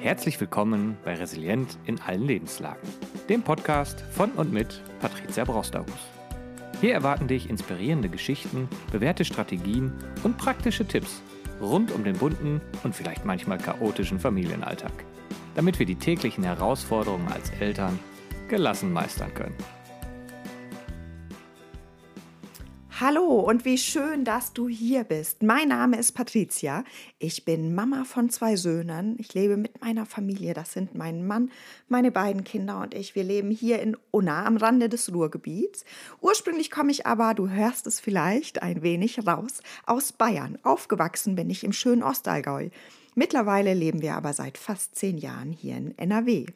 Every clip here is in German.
Herzlich willkommen bei Resilient in allen Lebenslagen, dem Podcast von und mit Patrizia Brosterhues. Hier erwarten dich inspirierende Geschichten, bewährte Strategien und praktische Tipps rund um den bunten und vielleicht manchmal chaotischen Familienalltag, damit wir die täglichen Herausforderungen als Eltern gelassen meistern können. Hallo und wie schön, dass du hier bist. Mein Name ist Patrizia. Ich bin Mama von 2 Söhnen. Ich lebe mit meiner Familie. Das sind mein Mann, meine beiden Kinder und ich. Wir leben hier in Unna am Rande des Ruhrgebiets. Ursprünglich komme ich aber, du hörst es vielleicht ein wenig raus, aus Bayern. Aufgewachsen bin ich im schönen Ostallgäu. Mittlerweile leben wir aber seit fast 10 Jahren hier in NRW.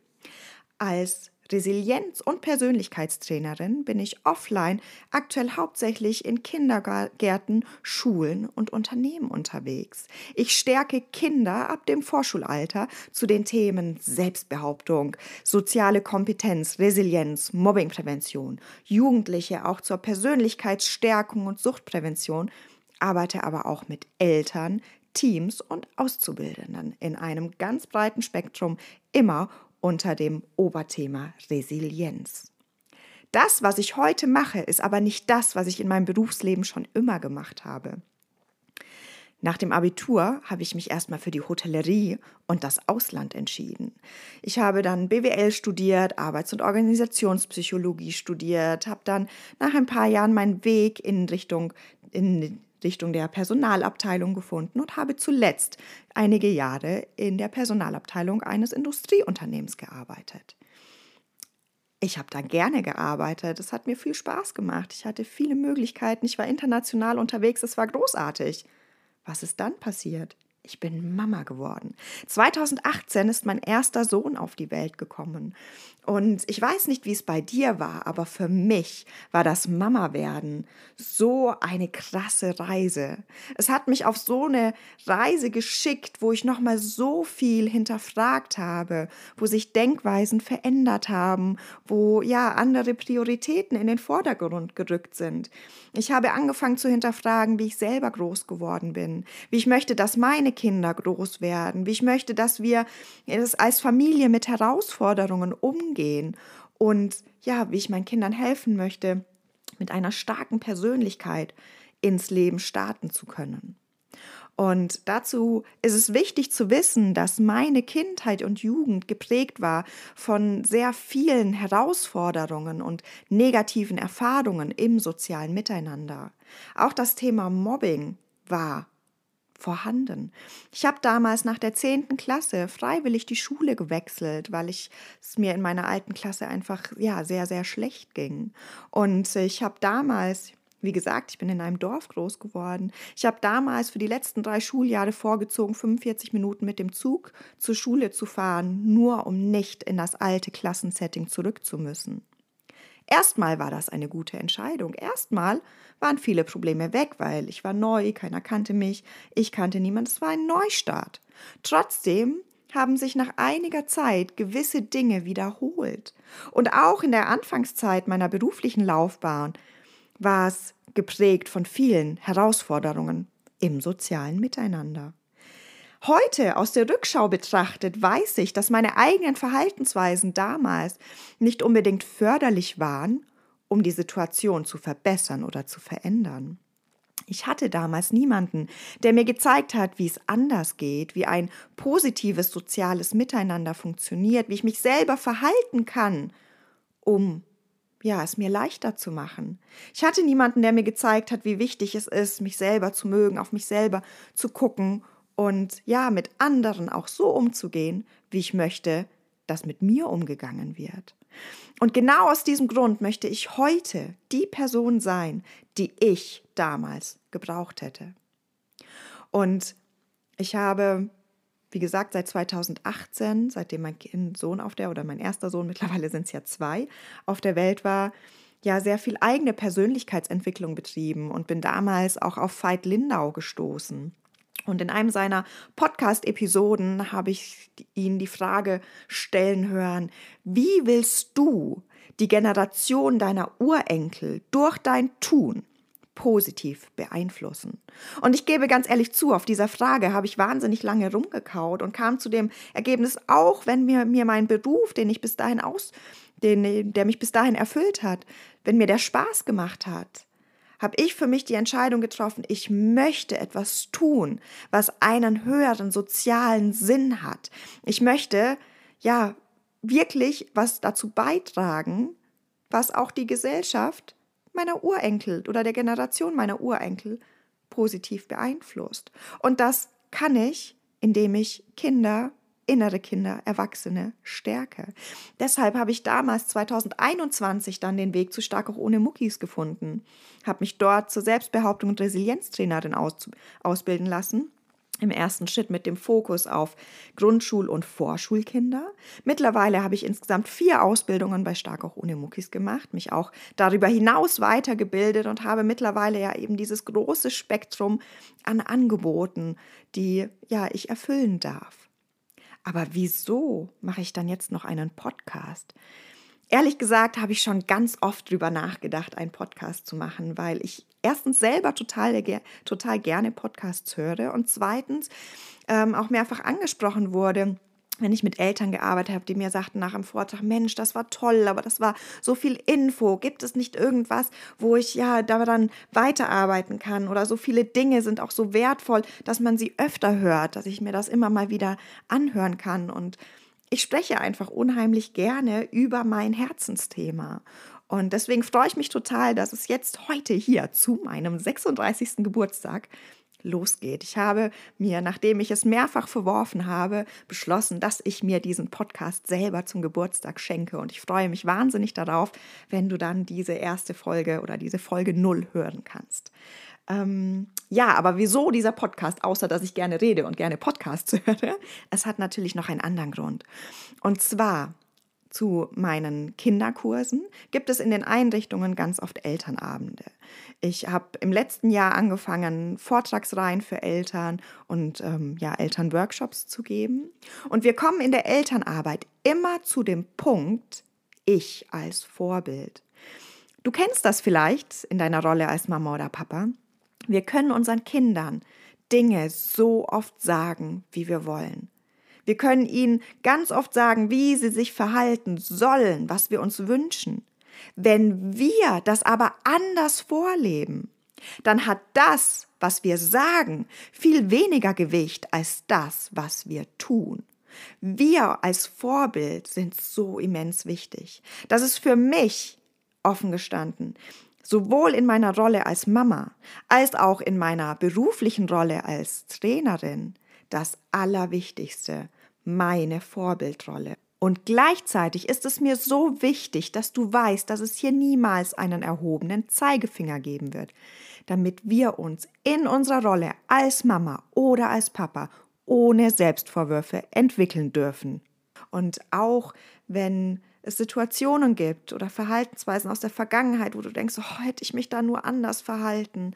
Als Resilienz- und Persönlichkeitstrainerin bin ich offline aktuell hauptsächlich in Kindergärten, Schulen und Unternehmen unterwegs. Ich stärke Kinder ab dem Vorschulalter zu den Themen Selbstbehauptung, soziale Kompetenz, Resilienz, Mobbingprävention, Jugendliche auch zur Persönlichkeitsstärkung und Suchtprävention, arbeite aber auch mit Eltern, Teams und Auszubildenden in einem ganz breiten Spektrum, immer unter dem Oberthema Resilienz. Das, was ich heute mache, ist aber nicht das, was ich in meinem Berufsleben schon immer gemacht habe. Nach dem Abitur habe ich mich erstmal für die Hotellerie und das Ausland entschieden. Ich habe dann BWL studiert, Arbeits- und Organisationspsychologie studiert, habe dann nach ein paar Jahren meinen Weg in Richtung der Personalabteilung gefunden und habe zuletzt einige Jahre in der Personalabteilung eines Industrieunternehmens gearbeitet. Ich habe da gerne gearbeitet, es hat mir viel Spaß gemacht, ich hatte viele Möglichkeiten, ich war international unterwegs, es war großartig. Was ist dann passiert? Ich bin Mama geworden. 2018 ist mein erster Sohn auf die Welt gekommen. Und ich weiß nicht, wie es bei dir war, aber für mich war das Mama-Werden so eine krasse Reise. Es hat mich auf so eine Reise geschickt, wo ich nochmal so viel hinterfragt habe, wo sich Denkweisen verändert haben, wo ja andere Prioritäten in den Vordergrund gerückt sind. Ich habe angefangen zu hinterfragen, wie ich selber groß geworden bin, wie ich möchte, dass meine Kinder groß werden, wie ich möchte, dass wir als Familie mit Herausforderungen umgehen und ja, wie ich meinen Kindern helfen möchte, mit einer starken Persönlichkeit ins Leben starten zu können. Und dazu ist es wichtig zu wissen, dass meine Kindheit und Jugend geprägt war von sehr vielen Herausforderungen und negativen Erfahrungen im sozialen Miteinander. Auch das Thema Mobbing war vorhanden. Ich habe damals nach der 10. Klasse freiwillig die Schule gewechselt, weil es mir in meiner alten Klasse einfach sehr, sehr schlecht ging. Und ich habe damals, wie gesagt, ich bin in einem Dorf groß geworden. Ich habe damals für die letzten 3 Schuljahre vorgezogen, 45 Minuten mit dem Zug zur Schule zu fahren, nur um nicht in das alte Klassensetting zurück zu müssen. Erstmal war das eine gute Entscheidung. Erstmal waren viele Probleme weg, weil ich war neu, keiner kannte mich, ich kannte niemanden, es war ein Neustart. Trotzdem haben sich nach einiger Zeit gewisse Dinge wiederholt. Und auch in der Anfangszeit meiner beruflichen Laufbahn war es geprägt von vielen Herausforderungen im sozialen Miteinander. Heute aus der Rückschau betrachtet weiß ich, dass meine eigenen Verhaltensweisen damals nicht unbedingt förderlich waren, um die Situation zu verbessern oder zu verändern. Ich hatte damals niemanden, der mir gezeigt hat, wie es anders geht, wie ein positives soziales Miteinander funktioniert, wie ich mich selber verhalten kann, um es mir leichter zu machen. Ich hatte niemanden, der mir gezeigt hat, wie wichtig es ist, mich selber zu mögen, auf mich selber zu gucken und mit anderen auch so umzugehen, wie ich möchte, dass mit mir umgegangen wird. Und genau aus diesem Grund möchte ich heute die Person sein, die ich damals gebraucht hätte. Und ich habe, wie gesagt, seit 2018, seitdem mein erster Sohn, mittlerweile sind es ja 2, auf der Welt war, sehr viel eigene Persönlichkeitsentwicklung betrieben und bin damals auch auf Veit Lindau gestoßen. Und in einem seiner Podcast-Episoden habe ich ihn die Frage stellen hören: Wie willst du die Generation deiner Urenkel durch dein Tun positiv beeinflussen. Und ich gebe ganz ehrlich zu, auf dieser Frage habe ich wahnsinnig lange rumgekaut und kam zu dem Ergebnis, auch wenn mir mein Beruf, der mich bis dahin erfüllt hat, wenn mir der Spaß gemacht hat, habe ich für mich die Entscheidung getroffen, ich möchte etwas tun, was einen höheren sozialen Sinn hat. Ich möchte ja wirklich was dazu beitragen, was auch die Gesellschaft meiner Urenkel oder der Generation meiner Urenkel positiv beeinflusst. Und das kann ich, indem ich Kinder, innere Kinder, Erwachsene stärke. Deshalb habe ich damals 2021 dann den Weg zu Stark auch ohne Muckis gefunden, habe mich dort zur Selbstbehauptung und Resilienztrainerin ausbilden lassen. Im ersten Schritt mit dem Fokus auf Grundschul- und Vorschulkinder. Mittlerweile habe ich insgesamt 4 Ausbildungen bei Stark auch ohne Muckis gemacht, mich auch darüber hinaus weitergebildet und habe mittlerweile ja eben dieses große Spektrum an Angeboten, die ja ich erfüllen darf. Aber wieso mache ich dann jetzt noch einen Podcast? Ehrlich gesagt habe ich schon ganz oft drüber nachgedacht, einen Podcast zu machen, weil ich erstens selber total gerne Podcasts höre und zweitens auch mehrfach angesprochen wurde, wenn ich mit Eltern gearbeitet habe, die mir sagten nach einem Vortrag, Mensch, das war toll, aber das war so viel Info, gibt es nicht irgendwas, wo ich ja daran weiterarbeiten kann, oder so viele Dinge sind auch so wertvoll, dass man sie öfter hört, dass ich mir das immer mal wieder anhören kann. Und ich spreche einfach unheimlich gerne über mein Herzensthema. Und deswegen freue ich mich total, dass es jetzt heute hier zu meinem 36. Geburtstag losgeht. Ich habe mir, nachdem ich es mehrfach verworfen habe, beschlossen, dass ich mir diesen Podcast selber zum Geburtstag schenke, und ich freue mich wahnsinnig darauf, wenn du dann diese erste Folge oder diese Folge 0 hören kannst. Ja, aber wieso dieser Podcast, außer dass ich gerne rede und gerne Podcasts höre? Es hat natürlich noch einen anderen Grund. Und zwar zu meinen Kinderkursen gibt es in den Einrichtungen ganz oft Elternabende. Ich habe im letzten Jahr angefangen, Vortragsreihen für Eltern und Elternworkshops zu geben. Und wir kommen in der Elternarbeit immer zu dem Punkt, ich als Vorbild. Du kennst das vielleicht in deiner Rolle als Mama oder Papa. Wir können unseren Kindern Dinge so oft sagen, wie wir wollen. Wir können ihnen ganz oft sagen, wie sie sich verhalten sollen, was wir uns wünschen. Wenn wir das aber anders vorleben, dann hat das, was wir sagen, viel weniger Gewicht als das, was wir tun. Wir als Vorbild sind so immens wichtig. Das ist für mich, offen gestanden, sowohl in meiner Rolle als Mama als auch in meiner beruflichen Rolle als Trainerin das Allerwichtigste, meine Vorbildrolle. Und gleichzeitig ist es mir so wichtig, dass du weißt, dass es hier niemals einen erhobenen Zeigefinger geben wird, damit wir uns in unserer Rolle als Mama oder als Papa ohne Selbstvorwürfe entwickeln dürfen. Und auch wenn es Situationen gibt oder Verhaltensweisen aus der Vergangenheit, wo du denkst, oh, hätte ich mich da nur anders verhalten.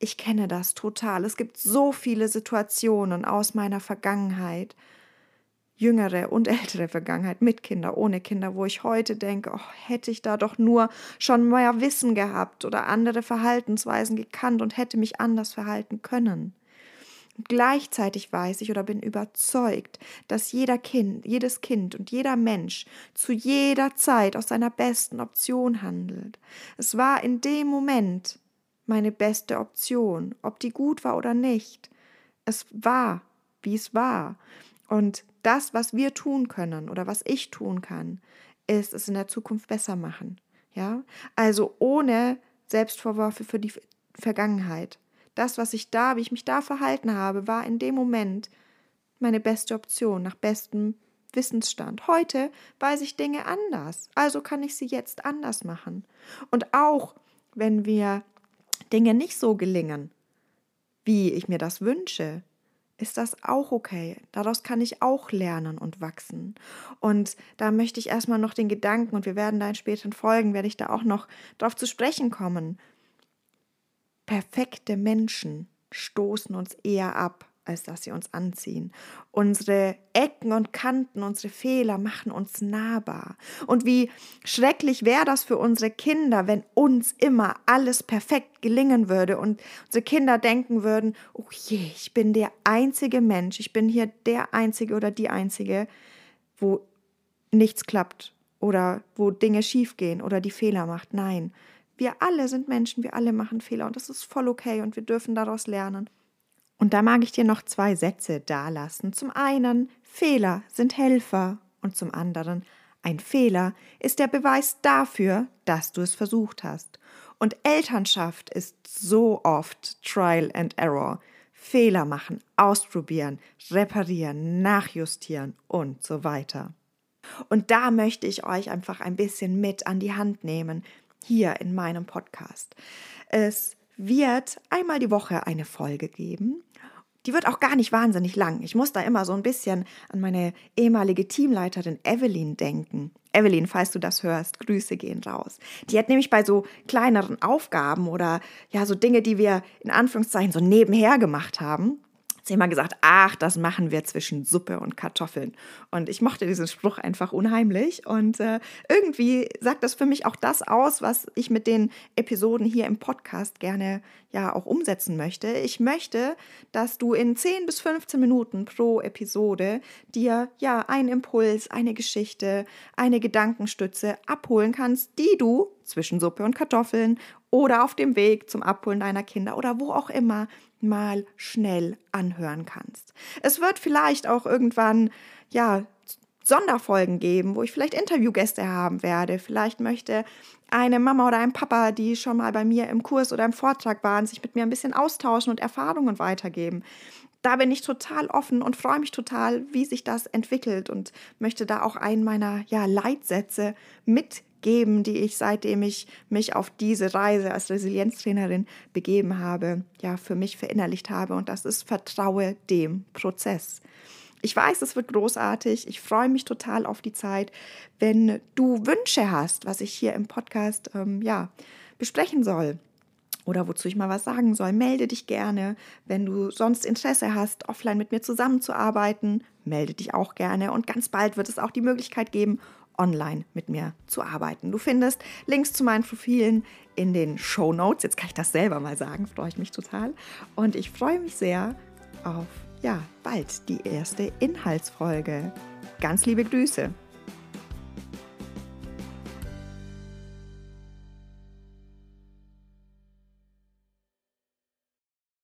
Ich kenne das total. Es gibt so viele Situationen aus meiner Vergangenheit, jüngere und ältere Vergangenheit, mit Kinder, ohne Kinder, wo ich heute denke, oh, hätte ich da doch nur schon mehr Wissen gehabt oder andere Verhaltensweisen gekannt und hätte mich anders verhalten können. Und gleichzeitig weiß ich oder bin überzeugt, dass jedes Kind und jeder Mensch zu jeder Zeit aus seiner besten Option handelt. Es war in dem Moment meine beste Option, ob die gut war oder nicht. Es war, wie es war. Und das, was wir tun können oder was ich tun kann, ist es in der Zukunft besser machen. Ja? Also ohne Selbstvorwürfe für die Vergangenheit. Das, was ich da, wie ich mich da verhalten habe, war in dem Moment meine beste Option, nach bestem Wissensstand. Heute weiß ich Dinge anders, also kann ich sie jetzt anders machen. Und auch wenn wir Dinge nicht so gelingen, wie ich mir das wünsche, ist das auch okay. Daraus kann ich auch lernen und wachsen. Und da möchte ich erstmal noch den Gedanken, und wir werden da in späteren Folgen, werde ich da auch noch drauf zu sprechen kommen. Perfekte Menschen stoßen uns eher ab als dass sie uns anziehen. Unsere Ecken und Kanten, unsere Fehler machen uns nahbar. Und wie schrecklich wäre das für unsere Kinder, wenn uns immer alles perfekt gelingen würde und unsere Kinder denken würden, oh je, ich bin der einzige Mensch, ich bin hier der Einzige oder die Einzige, wo nichts klappt oder wo Dinge schief gehen oder die Fehler macht. Nein, wir alle sind Menschen, wir alle machen Fehler und das ist voll okay und wir dürfen daraus lernen. Und da mag ich dir noch 2 Sätze dalassen. Zum einen, Fehler sind Helfer. Und zum anderen, ein Fehler ist der Beweis dafür, dass du es versucht hast. Und Elternschaft ist so oft Trial and Error. Fehler machen, ausprobieren, reparieren, nachjustieren und so weiter. Und da möchte ich euch einfach ein bisschen mit an die Hand nehmen, hier in meinem Podcast. Es wird einmal die Woche eine Folge geben. Die wird auch gar nicht wahnsinnig lang. Ich muss da immer so ein bisschen an meine ehemalige Teamleiterin Evelyn denken. Evelyn, falls du das hörst, Grüße gehen raus. Die hat nämlich bei so kleineren Aufgaben oder ja so Dinge, die wir in Anführungszeichen so nebenher gemacht haben, hat sie immer gesagt, ach, das machen wir zwischen Suppe und Kartoffeln. Und ich mochte diesen Spruch einfach unheimlich. Und irgendwie sagt das für mich auch das aus, was ich mit den Episoden hier im Podcast gerne ja auch umsetzen möchte. Ich möchte, dass du in 10 bis 15 Minuten pro Episode dir ja einen Impuls, eine Geschichte, eine Gedankenstütze abholen kannst, die du zwischen Suppe und Kartoffeln oder auf dem Weg zum Abholen deiner Kinder oder wo auch immer mal schnell anhören kannst. Es wird vielleicht auch irgendwann ja Sonderfolgen geben, wo ich vielleicht Interviewgäste haben werde. Vielleicht möchte eine Mama oder ein Papa, die schon mal bei mir im Kurs oder im Vortrag waren, sich mit mir ein bisschen austauschen und Erfahrungen weitergeben. Da bin ich total offen und freue mich total, wie sich das entwickelt und möchte da auch einen meiner ja, Leitsätze mitgeben, die ich, seitdem ich mich auf diese Reise als Resilienztrainerin begeben habe, ja, für mich verinnerlicht habe. Und das ist: Vertraue dem Prozess. Ich weiß, es wird großartig. Ich freue mich total auf die Zeit. Wenn du Wünsche hast, was ich hier im Podcast besprechen soll oder wozu ich mal was sagen soll, melde dich gerne. Wenn du sonst Interesse hast, offline mit mir zusammenzuarbeiten, melde dich auch gerne. Und ganz bald wird es auch die Möglichkeit geben, online mit mir zu arbeiten. Du findest Links zu meinen Profilen in den Shownotes. Jetzt kann ich das selber mal sagen, freue ich mich total. Und ich freue mich sehr auf bald die erste Inhaltsfolge. Ganz liebe Grüße.